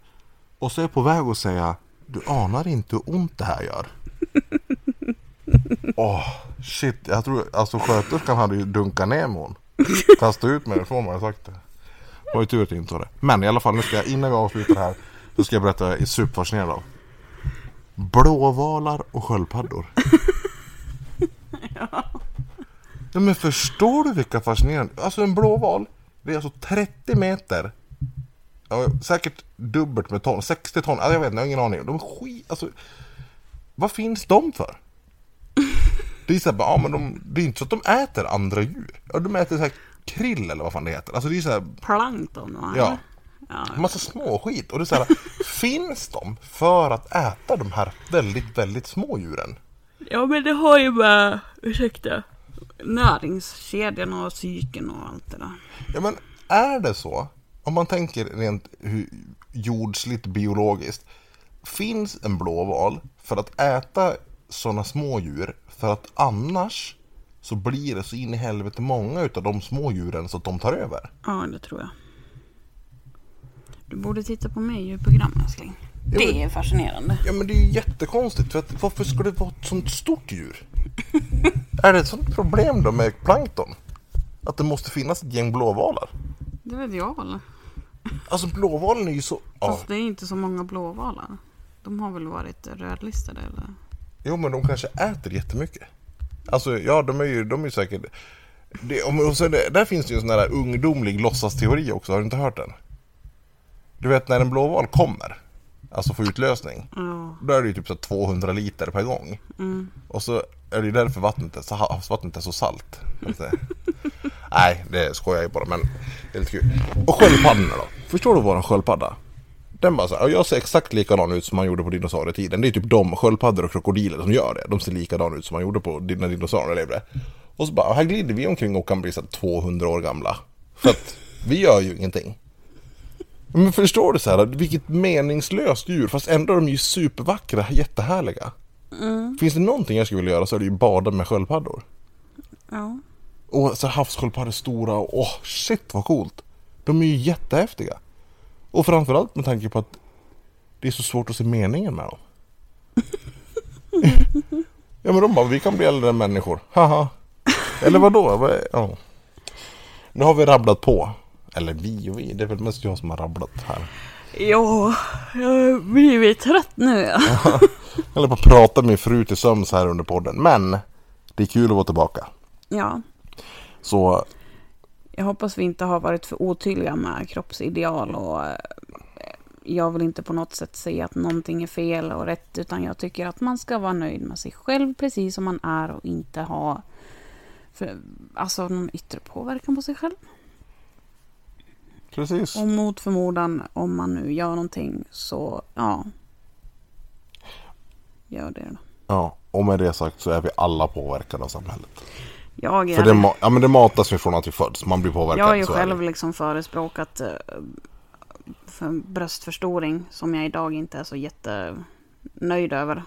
Och så är jag på väg att säga, du anar inte hur ont det här gör. Åh, oh, shit. Jag tror, alltså sköterskan hade ju dunkat ner med hon. Kastat ut mig från vad jag sagt det. Det var ju tur att jag inte sa det. Men i alla fall, nu ska jag, innan vi avslutar här, så ska jag berätta vad jag är superfascinerad av. Blåvalar och sköldpaddor. Ja. Ja, men förstår du vilka fascinerande... Alltså en blåval, det är alltså 30 meter. Ja, säkert dubbelt med ton, 60 ton. Alltså, jag vet inte, jag har ingen aning. De är alltså, vad finns de för? Det är så här, ja, men det är inte så att de äter andra djur. Ja, de äter så här krill eller vad fan det heter. Alltså det är så här... Plankton, va? Ja. Ja. Massa små skit. Och det är så här, finns de för att äta de här väldigt, väldigt små djuren? Ja, men det har ju bara... Ursäkta. Näringskedjan och cykeln och allt det där. Ja, men är det så? Om man tänker rent jordsligt biologiskt. Finns en blåval för att äta sådana smådjur? För att annars så blir det så in i helvete många utav de smådjuren så att de tar över. Ja, det tror jag. Du borde titta på mig i programmet, älskling. Ja, men, det är fascinerande. Ja, men det är ju jättekonstigt. För att, varför skulle det vara ett sånt stort djur? Är det ett sånt problem då med plankton? Att det måste finnas ett gäng blåvalar? Det vet jag väl. Alltså blåvalen är ju så... Fast det är inte så många blåvalar. De har väl varit rödlistade eller... Jo, men de kanske äter jättemycket. Alltså, ja, de är ju säkert... Det, och så det, där finns det ju en sån här ungdomlig låtsasteori också. Har du inte hört den? Du vet, när en blåval kommer... Alltså för utlösning. Ja. Då är det ju typ så 200 liter per gång. Mm. Och så är det ju därför vattnet är så salt. Nej, det skojar jag bara. Men det är lite kul. Och sköldpaddan då. Förstår du våran sköldpadda? Den bara så här, jag ser exakt likadan ut som man gjorde på dinosaurietiden. Det är typ de sköldpaddor och krokodiler som gör det. De ser likadan ut som man gjorde på när dinosaurier levde. Och så bara, här glider vi omkring och kan bli så 200 år gamla. För att vi gör ju ingenting. Men förstår du så här, vilket meningslöst djur, fast ändå de är ju supervackra, jättehärliga. Mm. Finns det någonting jag skulle vilja göra så är det ju bada med sköldpaddor. Ja. Och så havssköldpaddor stora, och oh, shit vad coolt. De är ju jättehäftiga. Och framförallt med tanke på att det är så svårt att se meningen med dem. Ja, men de bara, vi kan bli äldre människor. Haha. Eller vadå? Ja. Nu har vi rabblat på. Eller vi, det är väl mest jag som har rabblat här. Ja, jag blir trött nu. Ja. Eller på att prata med fru till söms här under podden. Men det är kul att vara tillbaka. Ja. Så. Jag hoppas vi inte har varit för otydliga med kroppsideal. Och jag vill inte på något sätt säga att någonting är fel och rätt. Utan jag tycker att man ska vara nöjd med sig själv precis som man är. Och inte ha alltså någon yttre påverkan på sig själv. Precis. Och mot förmodan, om man nu gör någonting, så ja, gör det då. Ja, och med det sagt så är vi alla påverkade av samhället. Jag är för det. Ja, men det matas ju från att vi föds, man blir påverkad. Jag är ju själv liksom förespråkat för bröstförstoring som jag idag inte är så jättenöjd över.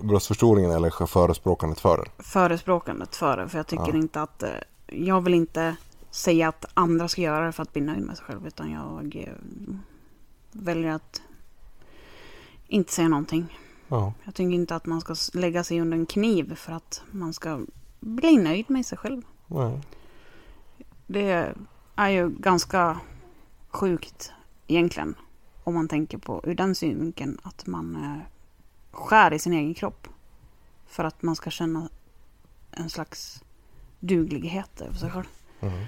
Bröstförstoringen eller förespråkandet för det? Förespråkandet för det, för jag tycker inte att, jag vill inte säga att andra ska göra det för att bli nöjd med sig själv, utan jag väljer att inte säga någonting. Ja. Jag tycker inte att man ska lägga sig under en kniv för att man ska bli nöjd med sig själv. Nej. Det är ju ganska sjukt egentligen, om man tänker på ur den synvinkeln, att man skär i sin egen kropp för att man ska känna en slags duglighet över sig själv. Mm.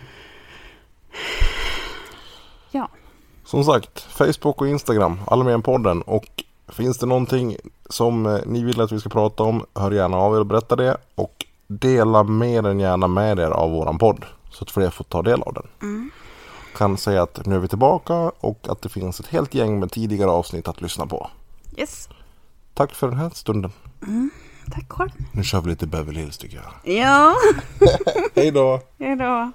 Ja. Som sagt, Facebook och Instagram, alla med i podden. Och finns det någonting som ni vill att vi ska prata om, hör gärna av er och berätta det. Och dela mer än gärna med er av våran podd, så att fler får ta del av den. Kan säga att nu är vi tillbaka, och att det finns ett helt gäng med tidigare avsnitt att lyssna på. Yes. Tack för den här stunden. Tack själv. Nu kör vi lite Beverly Hills, tycker jag. Ja. Hej då. Hej då.